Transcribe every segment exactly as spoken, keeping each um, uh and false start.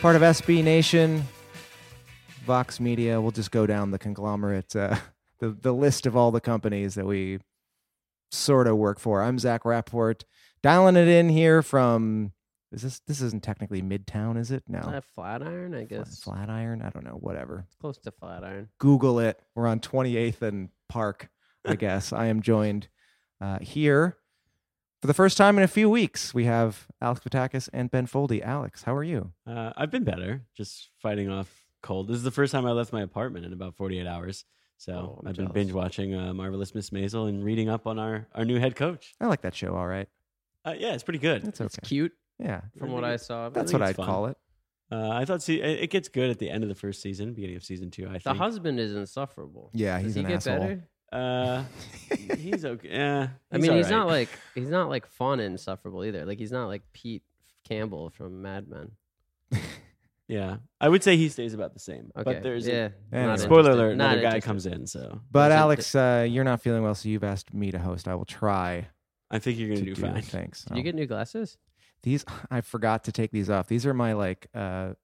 Part of S B Nation, Vox Media. We'll just go down the conglomerate, uh, the, the list of all the companies that we sort of work for. I'm Zach Rapport, dialing it in here from, is this this isn't technically Midtown, is it? No. Uh, Flatiron, I guess. Flat, Flatiron? I don't know, whatever. It's close to Flatiron. Google it. We're on twenty-eighth and Park, I guess. I am joined uh, here for the first time in a few weeks. We have Alex Patakis and Ben Foldy. Alex, how are you? Uh, I've been better, just fighting off cold. This is the first time I left my apartment in about forty-eight hours. So oh, I've jealous. been binge watching uh, Marvelous Miss Maisel and reading up on our, our new head coach. I like that show, all right. Uh, yeah, it's pretty good. It's, okay. it's cute. Yeah. From what I saw. That's what I'd fun. call it. Uh, I thought see, it gets good at the end of the first season, beginning of season two, I think. The husband is insufferable. Yeah, he's Does an he asshole. Get better? Uh, he's okay. Yeah, I mean, he's right. not like he's not like fun and insufferable either. Like he's not like Pete Campbell from Mad Men. Yeah, I would say he stays about the same. Okay. But there's yeah. A, spoiler alert: another guy comes in. So, but Alex, uh, you're not feeling well, so you've asked me to host. I will try. I think you're gonna do, do fine. Thanks. Did oh. you get new glasses? These I forgot to take these off. These are my like uh,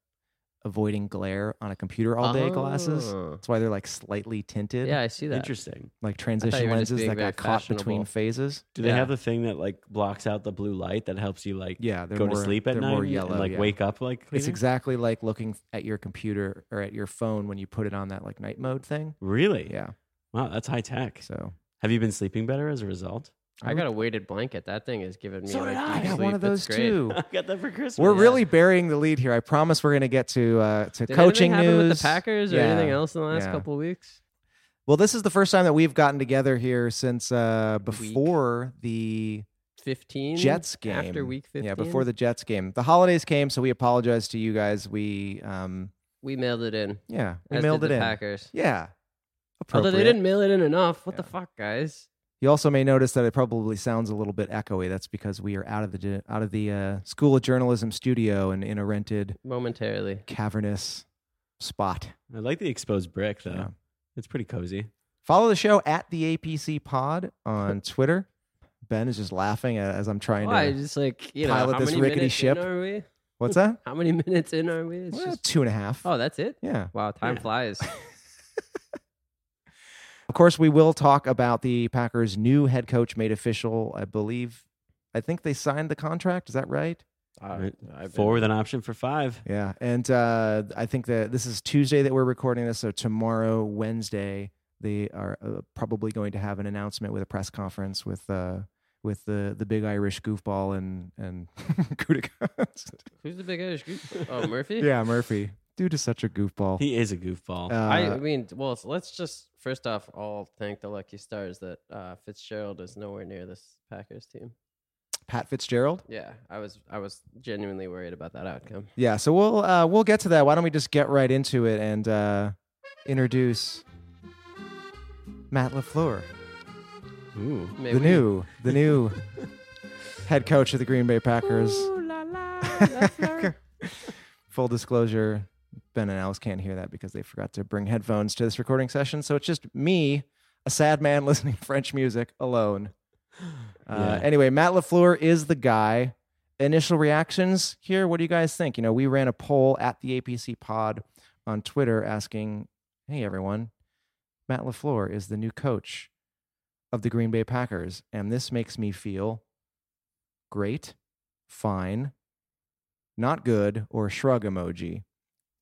avoiding glare on a computer all day oh. glasses. That's why they're like slightly tinted. Yeah, I see that. Interesting. Like transition lenses that got caught between phases. Do they yeah. have the thing that like blocks out the blue light that helps you like yeah, go more, to sleep at night? More yellow, and, like yeah. wake up like cleaner? It's exactly like looking at your computer or at your phone when you put it on that like night mode thing. Really? Yeah. Wow, that's high tech. So have you been sleeping better as a result? I got a weighted blanket. That thing is giving me. So like, I got one of those too. I got that for Christmas. We're yeah. really burying the lead here. I promise we're going to get to uh, to Did coaching news with the Packers or yeah. anything else in the last yeah. couple of weeks. Well, this is the first time that we've gotten together here since uh, before week. the fifteen Jets game. After week fifteen, yeah, before the Jets game. The holidays came, so we apologize to you guys. We um, we mailed it in. Yeah, we mailed it the in. Packers. Yeah, although they didn't mail it in enough. What yeah. the fuck, guys? You also may notice that it probably sounds a little bit echoey. That's because we are out of the out of the uh, School of Journalism studio and in a rented, momentarily cavernous spot. I like the exposed brick, though. Yeah. It's pretty cozy. Follow the show at the A P C Pod on Twitter. Ben is just laughing as I'm trying Why? to I just like you pilot know how this many rickety ship. In are we? What's that? How many minutes in are we? It's well, just two and a half. Oh, that's it. Yeah. Wow, time yeah. flies. Of course, we will talk about the Packers' new head coach made official, I believe. I think they signed the contract. Is that right? Uh, Four with an option for five. Yeah. And uh, I think that this is Tuesday that we're recording this. So tomorrow, Wednesday, they are uh, probably going to have an announcement with a press conference with uh, with the, the big Irish goofball and, and Kudakonst. Who's the big Irish goofball? Oh, Murphy? Yeah, Murphy. Dude is such a goofball. He is a goofball. Uh, I mean, well, so let's just, first off, all thank the lucky stars that uh, Fitzgerald is nowhere near this Packers team. Pat Fitzgerald? Yeah, I was I was genuinely worried about that outcome. Yeah, so we'll uh, we'll get to that. Why don't we just get right into it and uh, introduce Matt LaFleur. Ooh, Maybe. the new the new head coach of the Green Bay Packers. Ooh, la, la, LaFleur. Full disclosure. Ben and Alice can't hear that because they forgot to bring headphones to this recording session. So it's just me a sad man listening to French music alone. Uh, yeah. Anyway, Matt LaFleur is the guy. Initial reactions here. What do you guys think? You know, we ran a poll at the A P C pod on Twitter asking, hey, everyone, Matt LaFleur is the new coach of the Green Bay Packers. And this makes me feel great, fine, not good, or shrug emoji.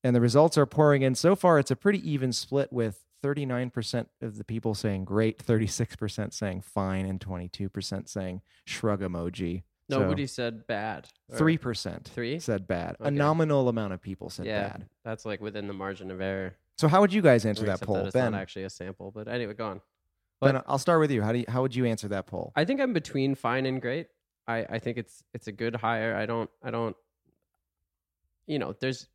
And the results are pouring in. So far, it's a pretty even split with thirty-nine percent of the people saying great, thirty-six percent saying fine, and twenty-two percent saying shrug emoji. Nobody so, said bad. three percent Three? Said bad. Okay. A nominal amount of people said yeah, bad. That's like within the margin of error. So how would you guys answer Except that poll, that it's Ben? It's not actually a sample, but anyway, go on. But Ben, I'll start with you. How do you, how would you answer that poll? I think I'm between fine and great. I, I think it's it's a good hire. I don't I don't you know, there's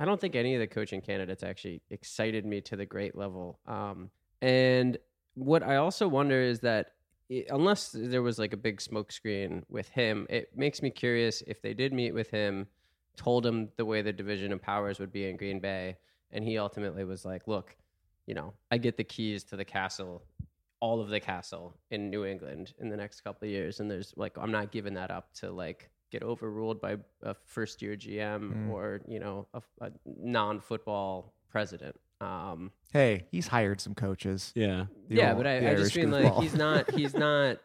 I don't think any of the coaching candidates actually excited me to the great level. Um, and what I also wonder is that it, unless there was like a big smokescreen with him, it makes me curious if they did meet with him, told him the way the division of powers would be in Green Bay, and he ultimately was like, look, you know, I get the keys to the castle, all of the castle in New England in the next couple of years. And there's like, I'm not giving that up to like get overruled by a first year G M mm. or, you know, a, a non-football president. Um, hey, he's hired some coaches. Yeah. Yeah. Old, but I, I just mean like, he's not, he's not,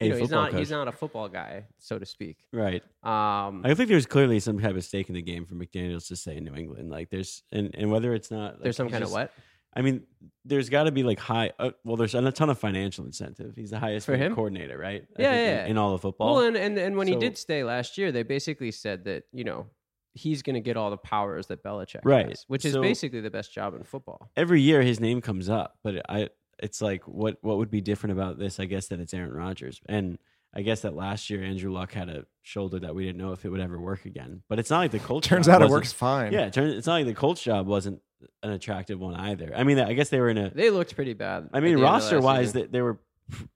you know, he's not, coach. he's not a football guy, so to speak. Right. Um, I think there's clearly some type of stake in the game for McDaniels to stay in New England. Like there's, and, and whether it's not, like, there's some kind just, of what? I mean, there's got to be like high. Uh, well, there's a ton of financial incentive. He's the highest for him? coordinator, right? I yeah, think yeah. In, in all of football. Well, and and, and when so, he did stay last year, they basically said that you know he's going to get all the powers that Belichick right. has, which is so, basically the best job in football. Every year, his name comes up, but I, it's like what what would be different about this? I guess that it's Aaron Rodgers, and I guess that last year Andrew Luck had a shoulder that we didn't know if it would ever work again. But it's not like the Colts. Turns job out it works fine. Yeah, it turns, it's not like the Colts job wasn't an attractive one either. I mean, I guess they were in a... They looked pretty bad. I mean, roster-wise, they, they were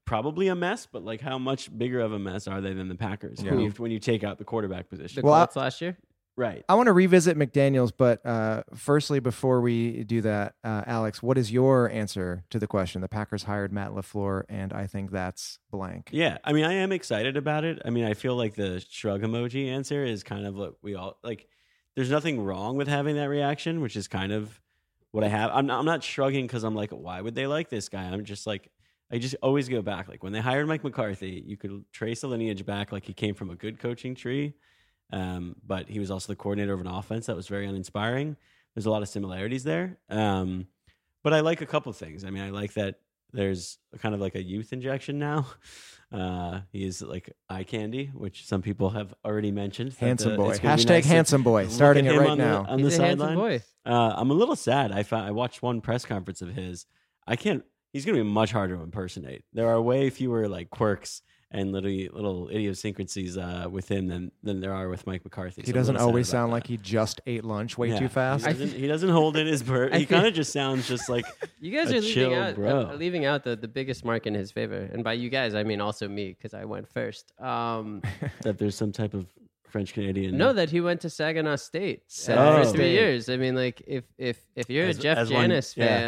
probably a mess, but like how much bigger of a mess are they than the Packers yeah. when, you, when you take out the quarterback position? The well, Colts last year? Right. I want to revisit McDaniels, but uh, firstly, before we do that, uh, Alex, what is your answer to the question? The Packers hired Matt LaFleur, and I think that's blank. Yeah. I mean, I am excited about it. I mean, I feel like the shrug emoji answer is kind of what we all... like. There's nothing wrong with having that reaction, which is kind of what I have. I'm not, I'm not shrugging because I'm like, why would they like this guy? I'm just like, I just always go back. Like when they hired Mike McCarthy, you could trace the lineage back. Like he came from a good coaching tree, um, but he was also the coordinator of an offense that was very uninspiring. There's a lot of similarities there. Um, but I like a couple of things. I mean, I like that there's kind of like a youth injection now. Uh, he is like eye candy, which some people have already mentioned. Handsome boy. Hashtag nice handsome boy. Starting it right now. On the sideline. Uh, I'm a little sad. I found, I watched one press conference of his. I can't. He's going to be much harder to impersonate. There are way fewer like quirks and little little idiosyncrasies uh, with him than, than there are with Mike McCarthy. He so doesn't always sound that. like he just ate lunch way yeah. too fast. He doesn't, he doesn't hold in his bird. He kind of just sounds just like you guys a are leaving chill out, bro. Uh, leaving out the, the biggest mark in his favor. And by you guys, I mean also me, because I went first. Um, that there's some type of French-Canadian... No, that he went to Saginaw State so, uh, for three years. I mean, like, if if, if you're as, a Jeff Janis one, yeah.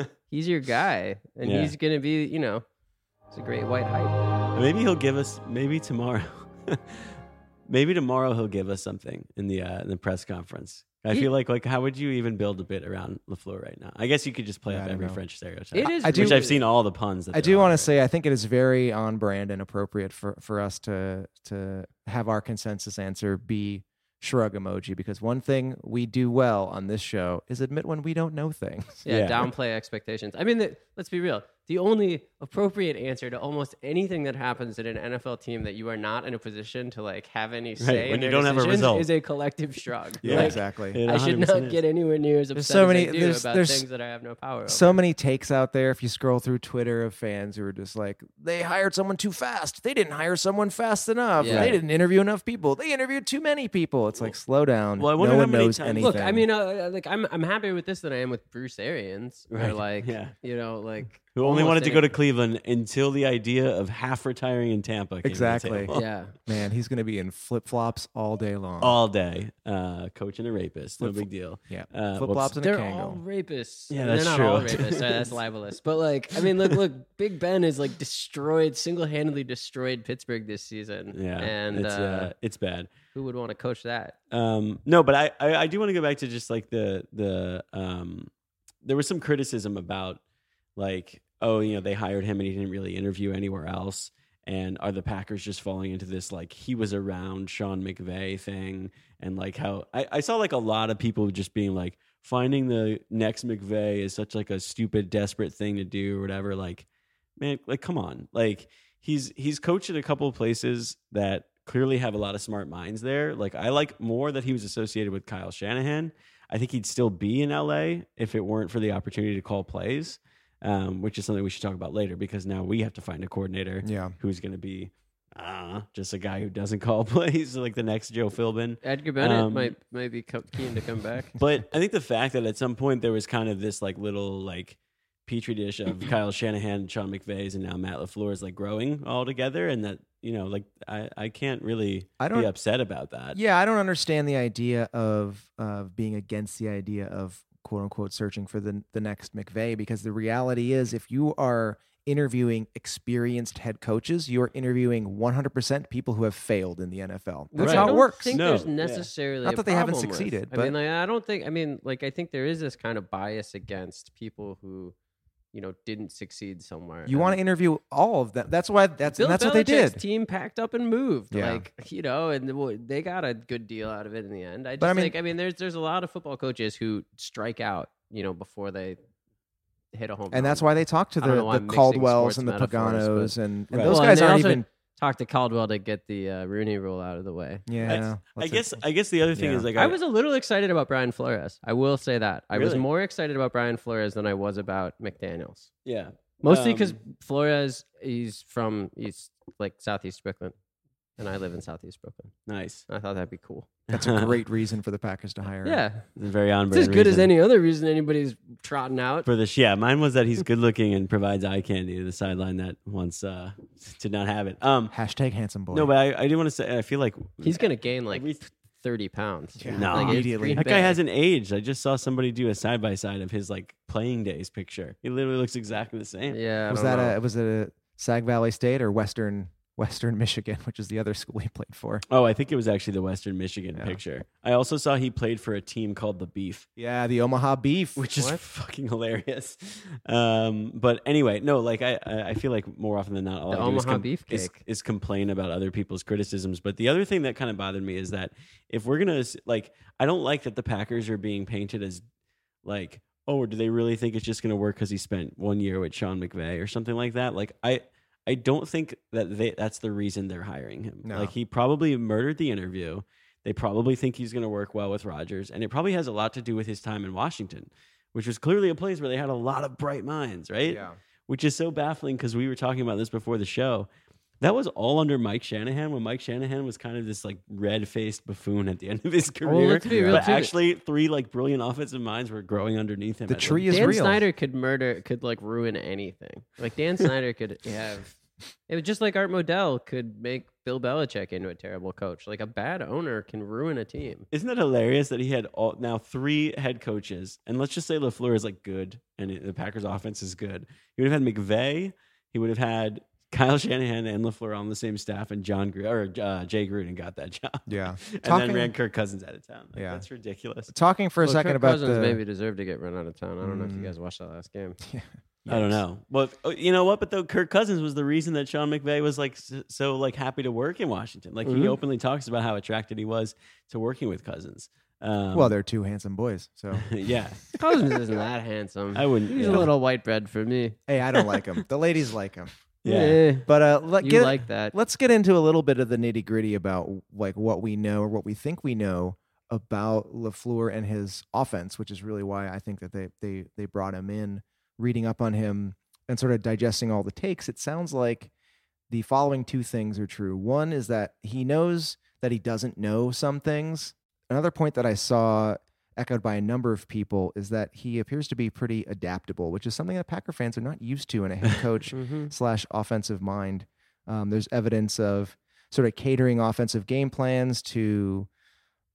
fan, he's your guy. And yeah. he's going to be, you know... It's a great white hype. Maybe he'll give us, maybe tomorrow, maybe tomorrow he'll give us something in the uh, in the press conference. I he, feel like, like, how would you even build a bit around LaFleur right now? I guess you could just play yeah, up every know. French stereotype, it is, I which do, I've seen all the puns. That I do want to say, I think it is very on brand and appropriate for, for us to to have our consensus answer be shrug emoji, because one thing we do well on this show is admit when we don't know things. Yeah, yeah. Downplay expectations. I mean, the, let's be real. The only appropriate answer to almost anything that happens at an N F L team that you are not in a position to like have any say right. when in you don't have a result is a collective shrug. yeah, like, exactly. Yeah, I should not get anywhere near as upset so many, as I do there's, about there's things that I have no power over. So many takes out there. If you scroll through Twitter of fans who are just like, they hired someone too fast. They didn't hire someone fast enough. Yeah. They didn't interview enough people. They interviewed too many people. It's well, like slow down. Well, I wonder no one knows times. anything. Look, I mean, uh, like I'm I'm happier with this than I am with Bruce Arians. Right. Or like, yeah. you know, like. Who only Almost wanted any. to go to Cleveland. Cleveland until the idea of half retiring in Tampa. Exactly. Yeah, man, he's going to be in flip flops all day long. All day, uh, coaching a rapist. Flip, no big deal. Yeah, uh, flip flops and a kango. They're all rapists. Yeah, that's They're not true. All rapists. That's libelous. But like, I mean, look, look, Big Ben is like destroyed, single handedly destroyed Pittsburgh this season. Yeah, and it's, uh, uh, it's bad. Who would want to coach that? Um, no, but I, I, I do want to go back to just like the the um, there was some criticism about like. Oh, you know, they hired him and he didn't really interview anywhere else. And are the Packers just falling into this, like, he was around Sean McVay thing? And, like, how I, I saw, like, a lot of people just being like, finding the next McVay is such, like, a stupid, desperate thing to do or whatever. Like, man, like, come on. Like, he's he's coached at a couple of places that clearly have a lot of smart minds there. Like, I like more that he was associated with Kyle Shanahan. I think he'd still be in L A if it weren't for the opportunity to call plays. Um, which is something we should talk about later because now we have to find a coordinator yeah. who's going to be uh, just a guy who doesn't call plays like the next Joe Philbin. Edgar Bennett um, might, might be keen to come back. But I think the fact that at some point there was kind of this like little like petri dish of Kyle Shanahan, Sean McVay's, and now Matt LaFleur is like growing all together and that, you know, like I, I can't really I don't, be upset about that. Yeah, I don't understand the idea of uh, being against the idea of quote unquote searching for the the next McVay, because the reality is if you are interviewing experienced head coaches, you're interviewing one hundred percent people who have failed in the N F L. That's right. How I don't it works. Think no. there's necessarily yeah. Not that they haven't succeeded. With, but I mean, like, I don't think, I mean, like, I think there is this kind of bias against people who, you know, didn't succeed somewhere. You want to interview all of them. That's why that's Bill that's Belichick's what they did. Team packed up and moved, yeah. like you know, and they got a good deal out of it in the end. I just but I mean, think, I mean, there's there's a lot of football coaches who strike out, you know, before they hit a home run. And that's why they talk to the, the Caldwells and the Paganos, and, and right. those well, guys and aren't even talk to Caldwell to get the uh, Rooney rule out of the way. Yeah, I, I guess. It? I guess the other thing yeah. is like I, I was a little excited about Brian Flores. I will say that I really? was more excited about Brian Flores than I was about McDaniels. Yeah, mostly because um, Flores he's from he's like Southeast Brooklyn, and I live in Southeast Brooklyn. Nice. I thought that'd be cool. That's a great reason for the Packers to hire him. Yeah, it's very on. It's as good reason. As any other reason anybody's trotting out for this. Yeah, mine was that he's good looking and provides eye candy to the sideline that once uh, did not have it. Um, Hashtag handsome boy. No, but I, I do want to say I feel like he's going to gain like thirty pounds. Yeah. No, like immediately that guy hasn't aged. I just saw somebody do a side by side of his like playing days picture. He literally looks exactly the same. Yeah, I was that know. a was it a Sag Valley State or Western? Western Michigan, which is the other school he played for. Oh, I think it was actually the Western Michigan yeah. picture. I also saw he played for a team called the Beef. Yeah, the Omaha Beef, which what? is fucking hilarious. Um, but anyway, no, like I, I feel like more often than not, all the I Omaha do is, com- beef cake. is is complain about other people's criticisms. But the other thing that kind of bothered me is that if we're gonna like, I don't like that the Packers are being painted as like, oh, do they really think it's just gonna work because he spent one year with Sean McVay or something like that? Like I. I don't think that they, that's the reason they're hiring him. No. Like he probably murdered the interview. They probably think he's going to work well with Rodgers, and it probably has a lot to do with his time in Washington, which was clearly a place where they had a lot of bright minds, right? Yeah. Which is so baffling because we were talking about this before the show. That was all under Mike Shanahan when Mike Shanahan was kind of this like red-faced buffoon at the end of his career. Well, be, but actually three like brilliant offensive minds were growing underneath him. The tree is real. Dan Snyder could murder, could like ruin anything. Like Dan Snyder could have, it was just like Art Modell could make Bill Belichick into a terrible coach. Like a bad owner can ruin a team. Isn't it hilarious that he had all, now three head coaches, and let's just say LaFleur is like good and it, the Packers offense is good. He would have had McVay. He would have had Kyle Shanahan and LaFleur on the same staff, and John Gr- or uh, Jay Gruden got that job. Yeah, and talking, then ran Kirk Cousins out of town. Like, yeah, that's ridiculous. Talking for a well, second Kirk about Cousins the... maybe deserved to get run out of town. I don't mm. know if you guys watched that last game. Yeah. I don't know. Well, you know what? But though Kirk Cousins was the reason that Sean McVay was like so like happy to work in Washington. Like mm-hmm. he openly talks about how attracted he was to working with Cousins. Um, well, they're two handsome boys, so yeah. Cousins isn't that handsome. I wouldn't. He's yeah. a little white bread for me. Hey, I don't like him. The ladies like him. Yeah, but uh, let, you get, like that. Let's get into a little bit of the nitty gritty about like what we know or what we think we know about LaFleur and his offense, which is really why I think that they they they brought him in. Reading up on him and sort of digesting all the takes, it sounds like the following two things are true. One is that he knows that he doesn't know some things. Another point that I saw echoed by a number of people, is that he appears to be pretty adaptable, which is something that Packer fans are not used to in a head coach mm-hmm. slash offensive mind. Um, there's evidence of sort of catering offensive game plans to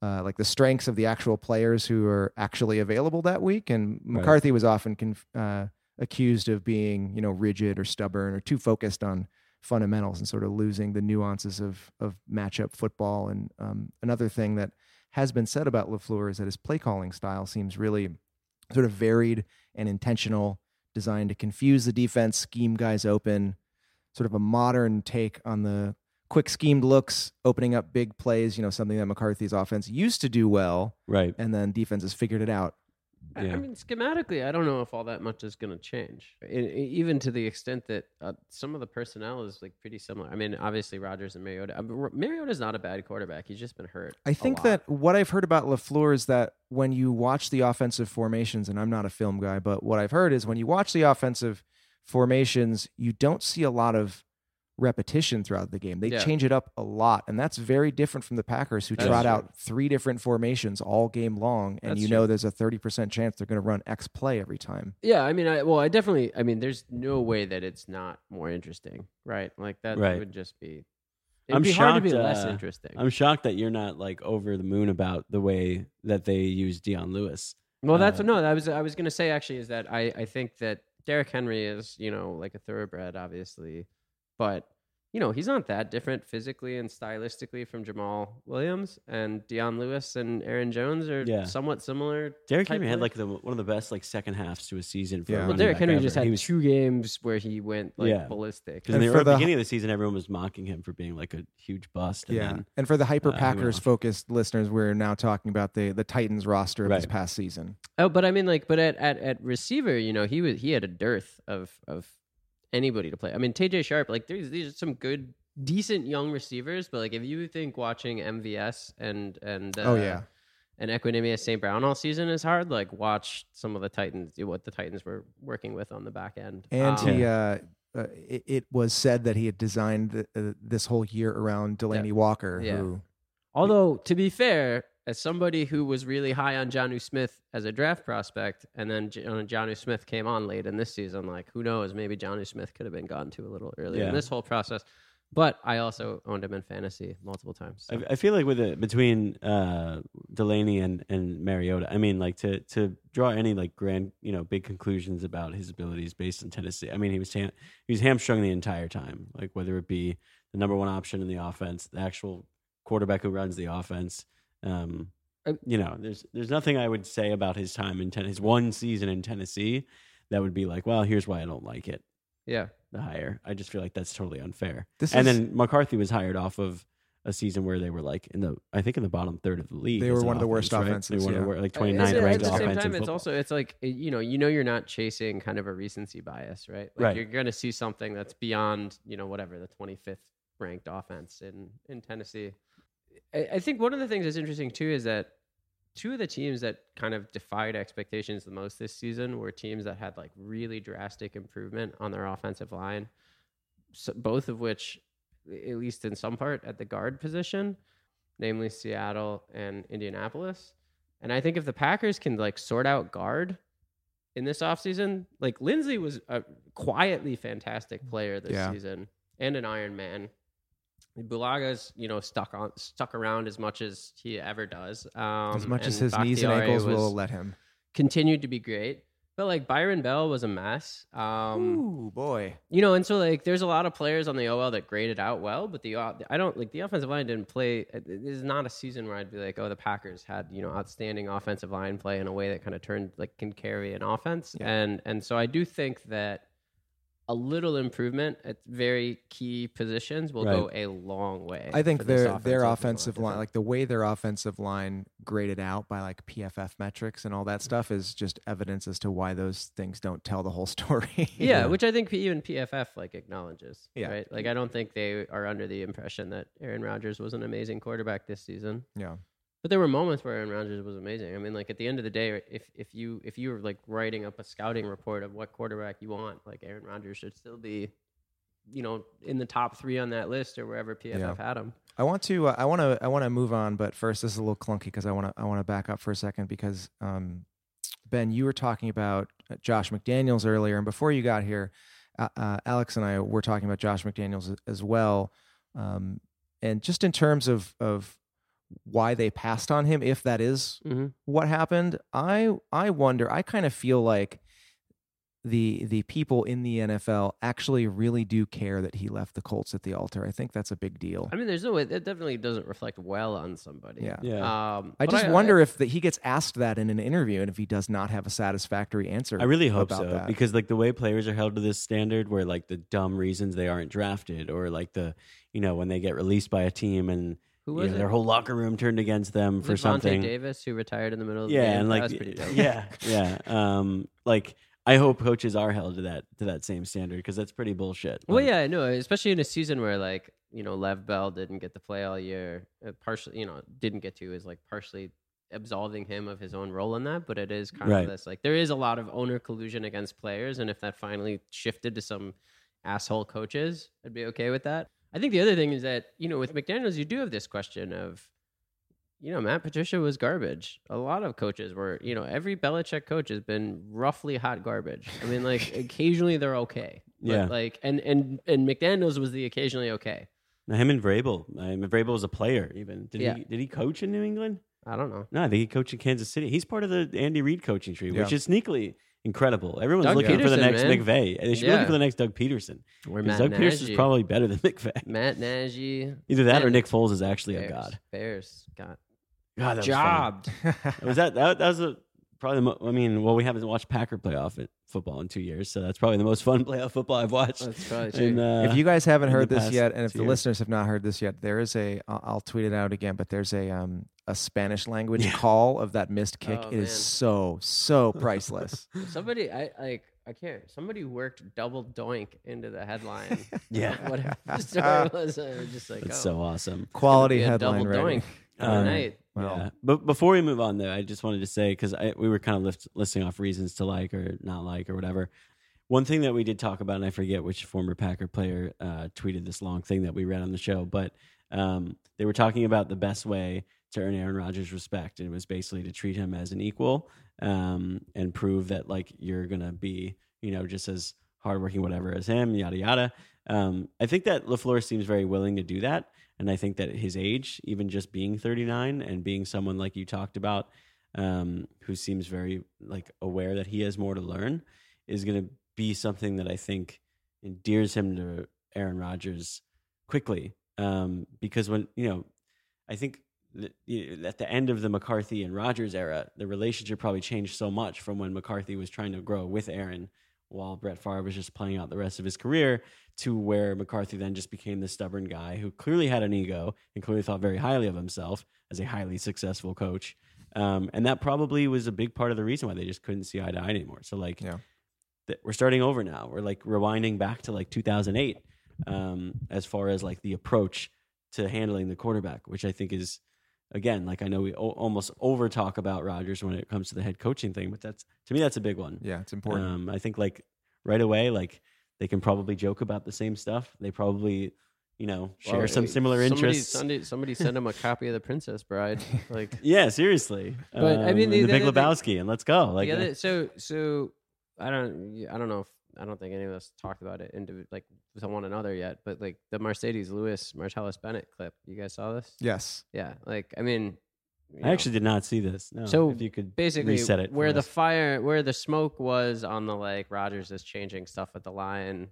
uh, like the strengths of the actual players who are actually available that week. And McCarthy right. was often conf- uh, accused of being, you know, rigid or stubborn or too focused on fundamentals and sort of losing the nuances of, of matchup football. And um, another thing that has been said about LaFleur is that his play calling style seems really sort of varied and intentional, designed to confuse the defense, scheme guys open, sort of a modern take on the quick schemed looks, opening up big plays, you know, something that McCarthy's offense used to do well. Right. And then defenses figured it out. Yeah. I mean, schematically, I don't know if all that much is going to change, it, it, even to the extent that uh, some of the personnel is like pretty similar. I mean, obviously Rodgers and Mariota. I mean, Mariota's not a bad quarterback. He's just been hurt. I think that what I've heard about LaFleur is that when you watch the offensive formations, and I'm not a film guy, but what I've heard is when you watch the offensive formations, you don't see a lot of repetition throughout the game. They yeah. change it up a lot, and that's very different from the Packers, who that trot out three different formations all game long, and that's you know true. There's a thirty percent chance they're going to run X play every time. Yeah, I mean, I well, I definitely, I mean, there's no way that it's not more interesting, right? Like that right. would just be. It'd I'm be shocked, hard to be uh, less interesting. I'm shocked that you're not like over the moon about the way that they use Deion Lewis. Well, that's uh, no. That was I was going to say actually is that I I think that Derrick Henry is you know like a thoroughbred, obviously. But, you know, he's not that different physically and stylistically from Jamal Williams, and Deion Lewis and Aaron Jones are yeah. somewhat similar. Derrick Henry players. had like the, one of the best like second halves to a season. For yeah. a well, Derrick Henry ever. just had was, two games where he went like yeah. ballistic. Because at the, the beginning of the season, everyone was mocking him for being like a huge bust. And yeah. Then, and for the hyper Packers uh, focused listeners, we're now talking about the, the Titans roster of right. this past season. Oh, but I mean, like, but at, at, at receiver, you know, he was he had a dearth of of. anybody to play. I mean, T J Sharp, like these these are some good, decent young receivers, but like if you think watching M V S and and uh, oh yeah and Equanimeous Saint Brown all season is hard, like watch some of the Titans, what the Titans were working with on the back end. And um, he uh, uh it, it was said that he had designed the, uh, this whole year around Delaney yeah. Walker yeah. who although to be fair, as somebody who was really high on Jonnu Smith as a draft prospect, and then Jonnu Smith came on late in this season, like, who knows, maybe Jonnu Smith could have been gone to a little earlier yeah. in this whole process. But I also owned him in fantasy multiple times. So. I, I feel like with it, between uh, Delaney and, and Mariota, I mean, like, to to draw any, like, grand, you know, big conclusions about his abilities based in Tennessee, I mean, he was, ham- he was hamstrung the entire time, like, whether it be the number one option in the offense, the actual quarterback who runs the offense, Um, you know, there's there's nothing I would say about his time in ten, his one season in Tennessee that would be like, well, here's why I don't like it. Yeah, the hire. I just feel like that's totally unfair. This and is, then McCarthy was hired off of a season where they were like in the I think in the bottom third of the league. They were one offense, of the worst right? offenses. They were yeah. one of the, like twenty-ninth ranked offense. At the same offense time, it's also it's like you know you know you're not chasing kind of a recency bias, right? Like right. You're going to see something that's beyond you know whatever the twenty-fifth ranked offense in in Tennessee. I think one of the things that's interesting, too, is that two of the teams that kind of defied expectations the most this season were teams that had, like, really drastic improvement on their offensive line, so both of which, at least in some part, at the guard position, namely Seattle and Indianapolis. And I think if the Packers can, like, sort out guard in this offseason, like, Lindsey was a quietly fantastic player this yeah. season and an Iron Man. Bulaga's, you know, stuck on stuck around as much as he ever does. Um, as much as his Bakhtiari knees and ankles was, will let him. Continued to be great. But, like, Byron Bell was a mess. Um, Ooh, boy. You know, and so, like, there's a lot of players on the O L that graded out well, but the I don't, like, the offensive line didn't play. This is not a season where I'd be like, oh, the Packers had, you know, outstanding offensive line play in a way that kind of turned, like, can carry an offense. Yeah. And And so I do think that a little improvement at very key positions will right. go a long way. I think their offensive their offensive line, like the way their offensive line graded out by like P F F metrics and all that stuff, is just evidence as to why those things don't tell the whole story. yeah, yeah, which I think even P F F like acknowledges. Yeah. Right? Like I don't think they are under the impression that Aaron Rodgers was an amazing quarterback this season. Yeah. But there were moments where Aaron Rodgers was amazing. I mean, like at the end of the day, if if you if you were like writing up a scouting report of what quarterback you want, like Aaron Rodgers should still be you know, in the top three on that list or wherever P F F yeah. had him. I want to, uh, I want to, I want to move on, but first this is a little clunky because I want to, I want to back up for a second because, um, Ben, you were talking about Josh McDaniels earlier, and before you got here, uh, uh, Alex and I were talking about Josh McDaniels as well. Um, and just in terms of, of why they passed on him, if that is mm-hmm. what happened, I, I wonder, I kind of feel like the the people in the N F L actually really do care that he left the Colts at the altar. I think that's a big deal. I mean, there's no way that definitely doesn't reflect well on somebody. Yeah. yeah. Um, I just I, wonder I, if the, he gets asked that in an interview and if he does not have a satisfactory answer. I really hope about so that. Because like the way players are held to this standard where like the dumb reasons they aren't drafted or like the, you know, when they get released by a team and Who was yeah, it? Their whole locker room turned against them was for something. Vontae Davis, who retired in the middle of the yeah, game. And like, that was pretty dope. Yeah. Yeah. Um, like, I hope coaches are held to that to that same standard because that's pretty bullshit. Well, like, yeah, I know, especially in a season where like you know Lev Bell didn't get to play all year, uh, partially you know didn't get to is like partially absolving him of his own role in that. But it is kind right. of this like there is a lot of owner collusion against players, and if that finally shifted to some asshole coaches, I'd be okay with that. I think the other thing is that you know with McDaniels, you do have this question of. You know, Matt Patricia was garbage. A lot of coaches were, you know, every Belichick coach has been roughly hot garbage. I mean, like, occasionally they're okay. But yeah. Like, and, and, and McDaniels was the occasionally okay. Now, him and Vrabel. I mean, Vrabel was a player, even. Did yeah. he Did he coach in New England? I don't know. No, I think he coached in Kansas City. He's part of the Andy Reid coaching tree, yeah. which is sneakily incredible. Everyone's Doug looking Peterson, for the next man. McVay. They should yeah. be looking for the next Doug Peterson. Doug Nagy. Peterson's probably better than McVay. Matt Nagy. Either that Matt or Nick Foles is actually Bears, a god. Bears, god. God, that jobbed. Was, was that, that? That was a, probably. The mo- I mean, well, we haven't watched Packer playoff at football in two years, so that's probably the most fun playoff football I've watched. That's probably true. In, uh, if you guys haven't heard this yet, and if the years. listeners have not heard this yet, there is a. I'll tweet it out again, but there's a um a Spanish language yeah. call of that missed kick. Oh, it man. is so so priceless. Somebody, I like. I can't. Somebody worked double doink into the headline. yeah, whatever the story was, I was just like, that's oh, so awesome. Quality headline, right? Um, night. Wow. Yeah. But before we move on, though, I just wanted to say, because we were kind of lift, listing off reasons to like or not like or whatever. One thing that we did talk about, and I forget which former Packer player uh, tweeted this long thing that we read on the show, but um, they were talking about the best way to earn Aaron Rodgers' respect, and it was basically to treat him as an equal um, and prove that like you're going to be, you know, just as hardworking, whatever, as him, yada, yada. Um, I think that LaFleur seems very willing to do that. And I think that at his age, even just being thirty-nine and being someone like you talked about, um, who seems very like aware that he has more to learn, is going to be something that I think endears him to Aaron Rodgers quickly. Um, because when, you know, I think that, you know, at the end of the McCarthy and Rodgers era, the relationship probably changed so much from when McCarthy was trying to grow with Aaron while Brett Favre was just playing out the rest of his career, to where McCarthy then just became this stubborn guy who clearly had an ego and clearly thought very highly of himself as a highly successful coach. Um, and that probably was a big part of the reason why they just couldn't see eye to eye anymore. So like yeah. th- we're starting over now. We're like rewinding back to like two thousand eight um, as far as like the approach to handling the quarterback, which I think is, again, like I know we o- almost over talk about Rodgers when it comes to the head coaching thing, but that's, to me, that's a big one. Yeah, it's important. Um, I think like right away, like they can probably joke about the same stuff. They probably, you know, share well, some similar somebody, interests. Sunday, somebody send them a copy of The Princess Bride. Like, yeah, seriously. But um, I mean, the, the, the Big the, Lebowski, the, and let's go. Like, other, so, so I don't, I don't know if I don't think any of us talked about it into like with one another yet, but like the Mercedes Lewis, Martellus Bennett clip. You guys saw this? Yes. Yeah. Like, I mean, I know. actually did not see this. No. So if you could basically reset it where the us. fire, where the smoke was on the like Rodgers is changing stuff at the line.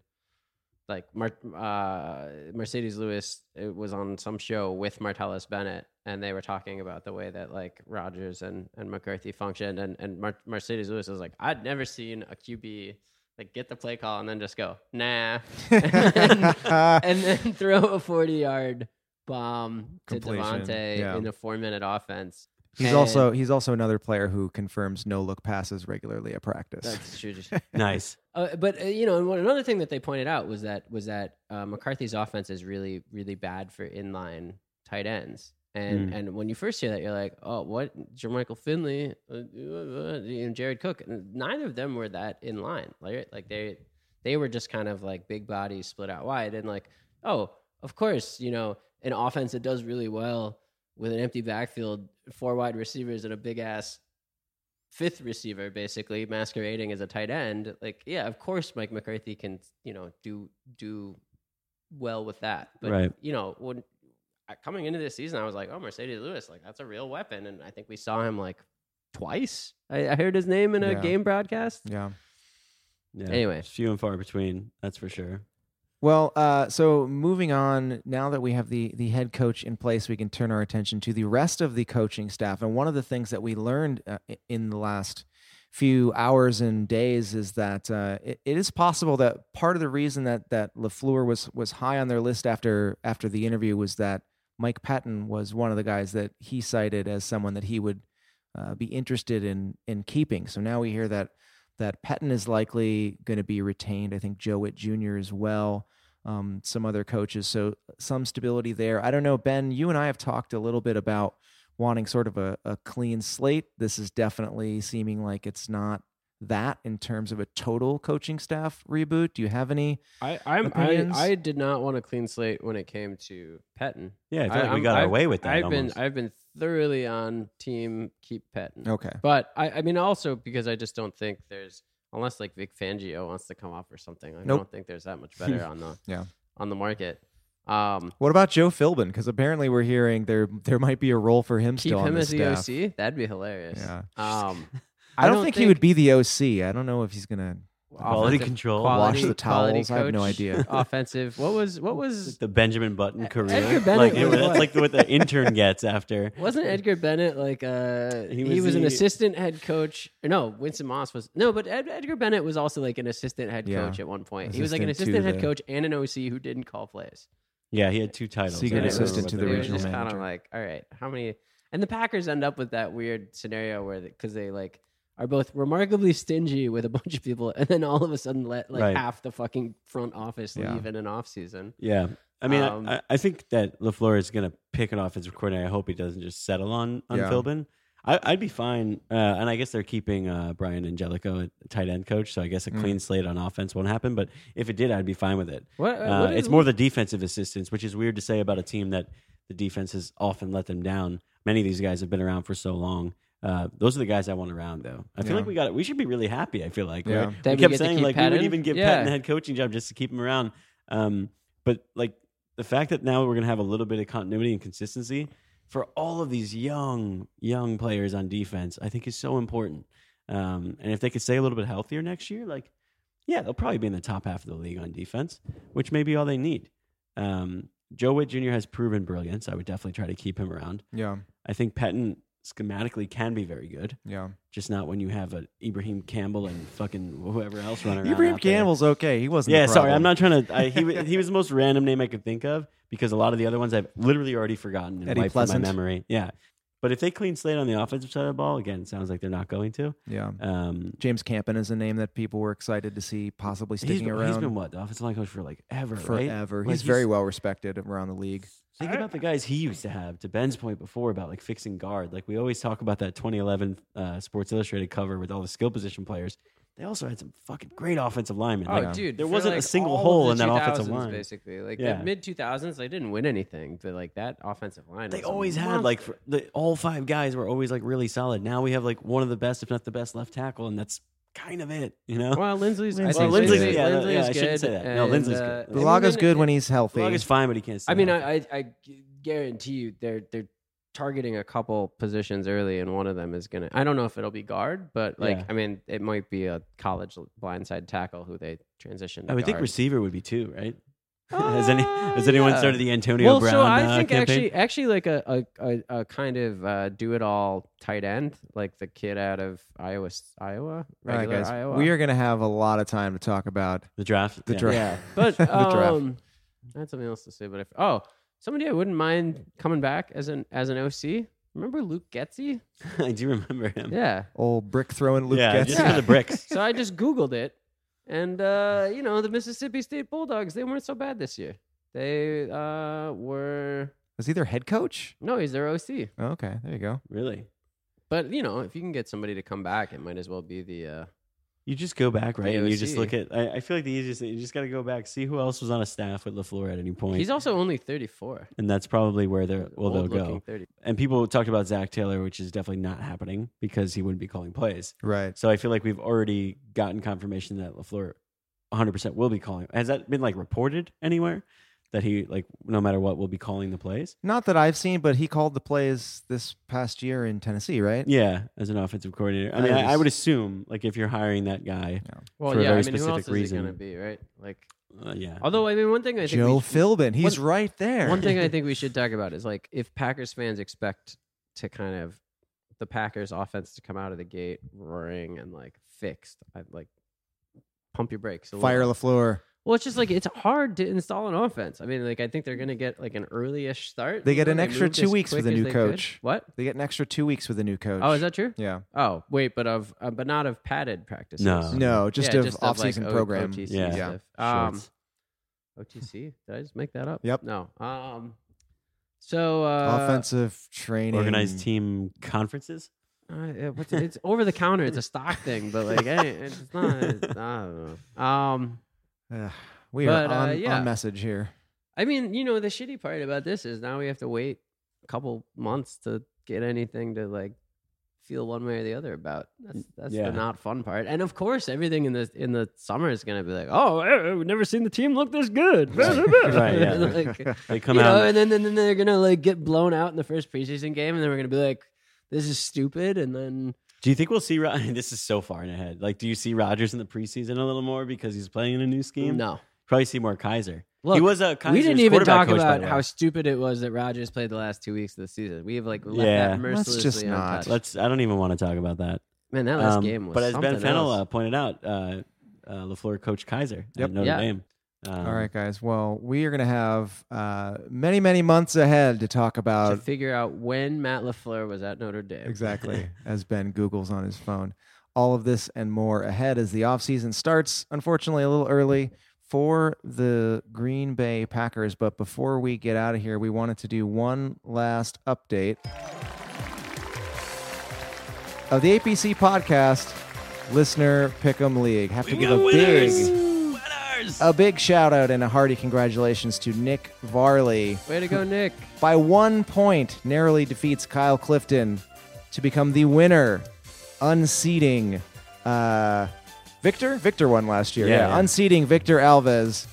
Like Mar- uh, Mercedes Lewis, it was on some show with Martellus Bennett, and they were talking about the way that like Rodgers and, and McCarthy functioned, and, and Mar- Mercedes Lewis was like, I'd never seen a Q B like get the play call and then just go, nah, and, then, and then throw a forty-yard bomb to Devontae yeah. in a four-minute offense. He's and also he's also another player who confirms no-look passes regularly at practice. That's true. Nice. Uh, but uh, you know, and one, another thing that they pointed out was that was that uh, McCarthy's offense is really really bad for inline tight ends. And mm. and when you first hear that, you're like, oh, what? Jermichael Finley, uh, uh, uh, Jared Cook. And neither of them were that in line. Like, like they they were just kind of like big bodies split out wide. And like, oh, of course, you know, an offense that does really well with an empty backfield, four wide receivers and a big ass fifth receiver basically masquerading as a tight end. Like, yeah, of course Mike McCarthy can, you know, do do well with that. But, right. you know, when I, coming into this season, I was like, oh, Mercedes Lewis, like that's a real weapon. And I think we saw him like twice. I, I heard his name in a yeah. game broadcast. Yeah. Yeah. Anyway, few and far between, that's for sure. Well, uh, so moving on, now that we have the the head coach in place, we can turn our attention to the rest of the coaching staff. And one of the things that we learned uh, in the last few hours and days is that uh, it, it is possible that part of the reason that that LaFleur was was high on their list after after the interview was that Mike Patton was one of the guys that he cited as someone that he would uh, be interested in in keeping. So now we hear that. that Patton is likely going to be retained. I think Joe Witt Junior as well, um, some other coaches. So some stability there. I don't know, Ben, you and I have talked a little bit about wanting sort of a, a clean slate. This is definitely seeming like it's not that in terms of a total coaching staff reboot. Do you have any I I'm, I, I did not want a clean slate when it came to Patton. Yeah, I feel I, like we I'm, got I've, away with that I've almost. been I've been thoroughly on team keep Patton. Okay. But I, I mean also because I just don't think there's unless like Vic Fangio wants to come up or something. Like, nope. I don't think there's that much better on the yeah. on the market. Um, what about Joe Philbin? Because apparently we're hearing there there might be a role for him still on the staff. Keep him as the O C? That'd be hilarious. Yeah. Um I don't, I don't think, think he would be the O C. I don't know if he's gonna quality control, quality, wash the towels. Coach, I have no idea. Offensive. What was what was the Benjamin Button career? Edgar Bennett, like it was like what the intern gets after. Wasn't Edgar Bennett like uh he was, he was the, an assistant head coach? No, Winston Moss was no, but Ed, Edgar Bennett was also like an assistant head yeah, coach at one point. He was like an assistant head the, coach and an O C who didn't call plays. Yeah, he had two titles. Secret assistant to the regional manager. Kind of like, all right, how many? And the Packers end up with that weird scenario where because they like. are both remarkably stingy with a bunch of people, and then all of a sudden let like right. half the fucking front office yeah. leave in an off season. Yeah, I mean, um, I, I think that LaFleur is going to pick an offensive coordinator. I hope he doesn't just settle on on yeah. Philbin. I, I'd be fine, uh, and I guess they're keeping uh, Brian Angelico a tight end coach, so I guess a mm. clean slate on offense won't happen. But if it did, I'd be fine with it. What, uh, uh, what it's more the defensive assistance, which is weird to say about a team that the defense has often let them down. Many of these guys have been around for so long. Uh, those are the guys I want around, though. I feel yeah. like we got it. We should be really happy. I feel like yeah. right? we kept saying like Patton? we would even give yeah. Patton a head coaching job just to keep him around. Um, but like the fact that now we're gonna have a little bit of continuity and consistency for all of these young, young players on defense, I think is so important. Um, and if they could stay a little bit healthier next year, like yeah, they'll probably be in the top half of the league on defense, which may be all they need. Um, Joe Witt Junior has proven brilliance. I would definitely try to keep him around. Yeah, I think Patton. Schematically can be very good. Yeah. Just not when you have a Ibrahim Campbell and fucking whoever else running around. Ibrahim Campbell's there. Okay. He wasn't Yeah, the sorry. I'm not trying to... I, he, was, he was the most random name I could think of because a lot of the other ones I've literally already forgotten and wiped from my memory. Yeah. But if they clean slate on the offensive side of the ball, again, it sounds like they're not going to. Yeah. Um, James Campen is a name that people were excited to see possibly sticking he's, around. He's been what? The offensive line coach for like ever, Forever. Right? Like he's, he's very well respected around the league. Think about the guys he used to have, to Ben's point before about like fixing guard. Like we always talk about that twenty eleven uh, Sports Illustrated cover with all the skill position players. They also had some fucking great offensive linemen. Oh, like, dude. There wasn't like a single hole in that offensive line. Basically. Like yeah. the mid two thousands, they didn't win anything. But like that offensive line. They always monster. had like the, all five guys were always like really solid. Now we have like one of the best, if not the best left tackle. And that's kind of it, you know? Well, Lindsley's well, I Lindsley's, Lindsley's, yeah, Lindsley's yeah, yeah, I shouldn't say that. And, no, Lindsley's uh, good. Bulaga's good when he's healthy. Bulaga's fine, but he can't stay I mean, I, I, I guarantee you they're they're targeting a couple positions early, and one of them is going to... I don't know if it'll be guard, but, like, yeah. I mean, it might be a college blindside tackle who they transition to I would guard. think receiver would be too, right? Uh, has any has anyone yeah. started the Antonio well, Brown campaign? Well, so I uh, think campaign? actually, actually like a a, a, a kind of uh, do-it-all tight end, like the kid out of Iowa, Iowa, regular All right, guys. Iowa. We are going to have a lot of time to talk about the draft. The yeah. draft, yeah. but um, I had something else to say. But if oh, somebody I wouldn't mind coming back as an as an O C. Remember Luke Getsy? I do remember him. Yeah, old brick throwing Luke yeah, Getsy. Just yeah, the bricks. So I just Googled it. And, uh, you know, the Mississippi State Bulldogs, they weren't so bad this year. They uh, were... Was he their head coach? No, he's their O C. Oh, okay, there you go. Really? But, you know, if you can get somebody to come back, it might as well be the... Uh, You just go back, right? Yeah, and you just look at, I, I feel like the easiest thing, you just got to go back, see who else was on a staff with LaFleur at any point. He's also only thirty-four. And that's probably where they're, well, they'll go. thirty. And people talked about Zach Taylor, which is definitely not happening because he wouldn't be calling plays. Right. So I feel like we've already gotten confirmation that LaFleur one hundred percent will be calling. Has that been like reported anywhere? That he, like, no matter what, will be calling the plays? Not that I've seen, but he called the plays this past year in Tennessee, right? Yeah, as an offensive coordinator. I mean, I, I would assume, like, if you're hiring that guy yeah. well, for yeah, a very I mean, specific who else reason. Is it going to be, right? Like, uh, yeah. Although, I mean, one thing I think... Joe Philbin, he's one, right there. One thing I think we should talk about is, like, if Packers fans expect to kind of... the Packers offense to come out of the gate roaring and, like, fixed, I'd, like, pump your brakes. Fire LaFleur. Well, it's just like it's hard to install an offense. I mean, like I think they're going to get like an early-ish start. They get an extra two weeks with a new coach. What? They get an extra two weeks with a new coach. Oh, is that true? Yeah. Oh, wait, but of uh, but not of padded practices. No, no, just yeah, of just off-season of, like, program. O T C yeah. Stuff. yeah. Um, O T C? Did I just make that up? Yep. No. Um. So uh, offensive training, organized team conferences. Uh, yeah, what's it? It's over the counter. It's a stock thing, but like hey, it's not. It's, I don't know. Um. Uh, we but, are on, uh, yeah. on message here. I mean, you know, the shitty part about this is now we have to wait a couple months to get anything to like feel one way or the other about. That's that's yeah. the not fun part. And of course, everything in the in the summer is going to be like, oh, we've never seen the team look this good. Right? Yeah. Like, they come out, know, and then, then then they're gonna like get blown out in the first preseason game, and then we're gonna be like, this is stupid, and then. Do you think we'll see? I mean, this is so far in ahead. Like, do you see Rodgers in the preseason a little more because he's playing in a new scheme? No, probably see more Kaiser. Look, he was a Kaiser's we didn't even talk coach, about how stupid it was that Rodgers played the last two weeks of the season. We have like left yeah, that mercilessly let's just untouched. Not. Let's. I don't even want to talk about that. Man, that last um, game was. But as Ben Fennell uh, pointed out, uh, uh, LaFleur coached Kaiser yep. at Notre yeah. Dame. Um, All right, guys. Well, we are going to have uh, many, many months ahead to talk about... To figure out when Matt LaFleur was at Notre Dame. Exactly, as Ben Googles on his phone. All of this and more ahead as the offseason starts, unfortunately, a little early for the Green Bay Packers. But before we get out of here, we wanted to do one last update of the A P C Podcast Listener Pick'em League. Have to give a big... A big shout out and a hearty congratulations to Nick Varley. Way to go, Nick. By one point, narrowly defeats Kyle Clifton to become the winner, unseating uh, Victor? Victor won last year. Yeah, yeah. Unseating Victor Alves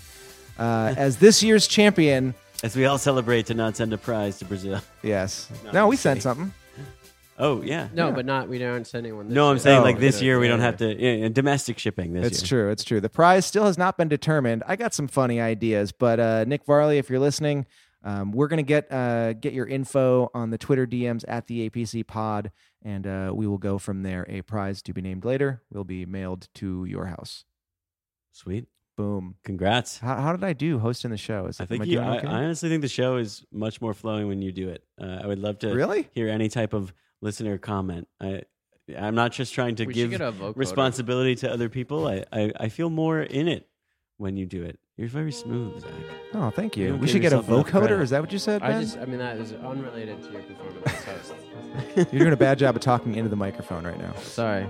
uh, as this year's champion. As we all celebrate to not send a prize to Brazil. Yes. Not no, we sent something. Oh, yeah. No, yeah. but not, we don't send anyone this No, year. I'm saying oh, like this year we don't have to, yeah, domestic shipping this it's year. It's true, it's true. The prize still has not been determined. I got some funny ideas, but uh, Nick Varley, if you're listening, um, we're going to get uh, get your info on the Twitter D Ms at the A P C pod, and uh, we will go from there. A prize to be named later will be mailed to your house. Sweet. Boom. Congrats. How, how did I do hosting the show? Is I, think you, I, okay? I honestly think the show is much more flowing when you do it. Uh, I would love to really? hear any type of listener comment. I, I'm not just trying to we give responsibility to other people. I, I, I feel more in it when you do it. You're very smooth, Zach. Oh, thank you. you we should get a vocoder. Is that what you said, Ben? I just, I mean, that is unrelated to your performance. You're doing a bad job of talking into the microphone right now. Sorry.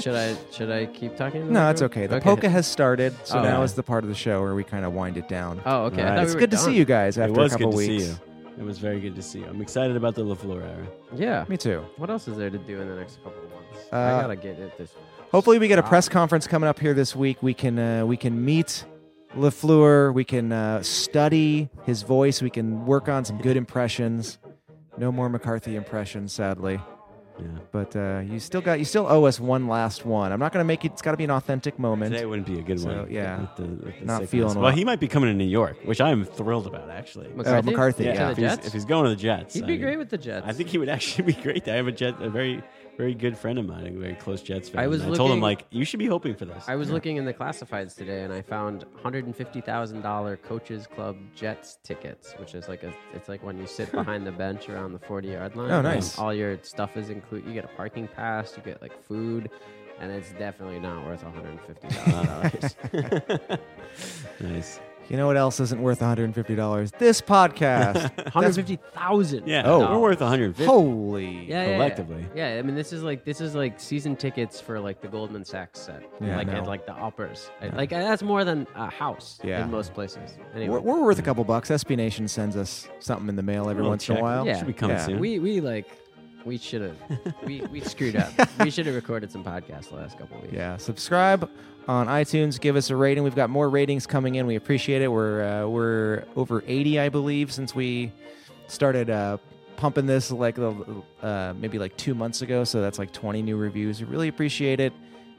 should I should I keep talking? No, it's okay. The okay. polka has started, so oh, now right. is the part of the show where we kind of wind it down. Oh, okay. Right. It's we good done. to see you guys after a couple weeks. It was good to see you. It was very good to see you. I'm excited about the LaFleur era. Yeah. Me too. What else is there to do in the next couple of months? Uh, I got to get it this week. Hopefully we get a press conference coming up here this week. We can uh, we can meet LaFleur. We can uh, study his voice. We can work on some good impressions. No more McCarthy impressions, sadly. Yeah. But uh, you still got you still owe us one last one. I'm not going to make it. It's got to be an authentic moment. Today wouldn't be a good so, one. Yeah. With the, with the not sickness. feeling well. Well, he might be coming to New York, which I am thrilled about, actually. McCarthy? Uh, McCarthy yeah. yeah. If, he's, if he's going to the Jets. He'd be I mean, great with the Jets. I think he would actually be great. I have a Jet, a very... very good friend of mine, a very close Jets fan. I, was looking, I told him, like, you should be hoping for this. I was yeah. looking in the classifieds today, and I found one hundred fifty thousand dollars Coaches Club Jets tickets, which is like a, it's like when you sit behind the bench around the forty-yard line. Oh, nice. All your stuff is included. You get a parking pass. You get, like, food. And it's definitely not worth one hundred fifty thousand dollars. Nice. You know what else isn't worth one hundred fifty dollars? This podcast. one hundred fifty thousand dollars. Yeah. Oh, we're worth one hundred fifty dollars. Holy. Yeah, yeah, collectively. Yeah. yeah, I mean, this is like this is like season tickets for like the Goldman Sachs set. Yeah, like no. and like the uppers. Yeah. Like that's more than a house yeah. in most places. Anyway. We're, we're worth a couple bucks. S B Nation sends us something in the mail every we'll once check. in a while. Yeah. Should be coming yeah. soon. We we like we should have we, we screwed up. We should have recorded some podcasts the last couple of weeks. Yeah, subscribe on iTunes, give us a rating. We've got more ratings coming in. We appreciate it. We're uh, we're over eighty, I believe, since we started uh, pumping this like uh, maybe like two months ago. So that's like twenty new reviews. We really appreciate it.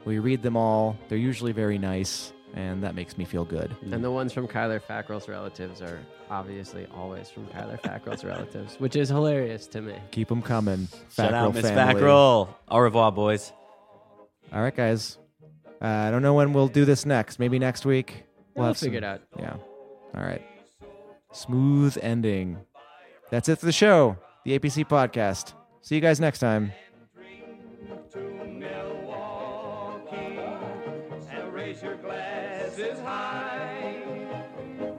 We read them all. They're usually very nice, and that makes me feel good. And the ones from Kyler Fackrell's relatives are obviously always from Kyler Fackrell's relatives, which is hilarious to me. Keep them coming. Shout out, Miss Fackrell. Au revoir, boys. All right, guys. Uh, I don't know when we'll do this next. Maybe next week. We'll, we'll figure some, it out. Yeah. All right. Smooth ending. That's it for the show. The A P C Podcast. See you guys next time. And raise your glasses high.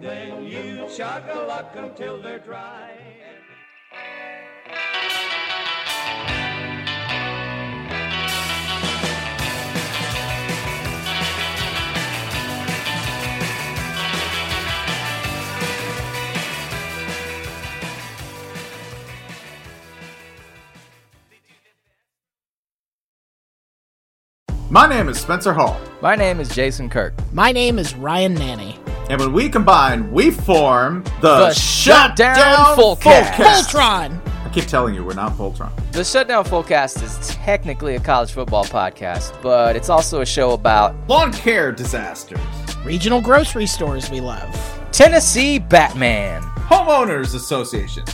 Then you chug-a-luck until they're dry. My name is Spencer Hall. My name is Jason Kirk. My name is Ryan Nanny. And when we combine, we form the, the Shutdown, Shutdown Fullcast. Voltron! I keep telling you, we're not Voltron. The Shutdown Fullcast is technically a college football podcast, but it's also a show about lawn care disasters, regional grocery stores we love, Tennessee Batman, homeowners associations,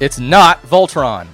It's not Voltron.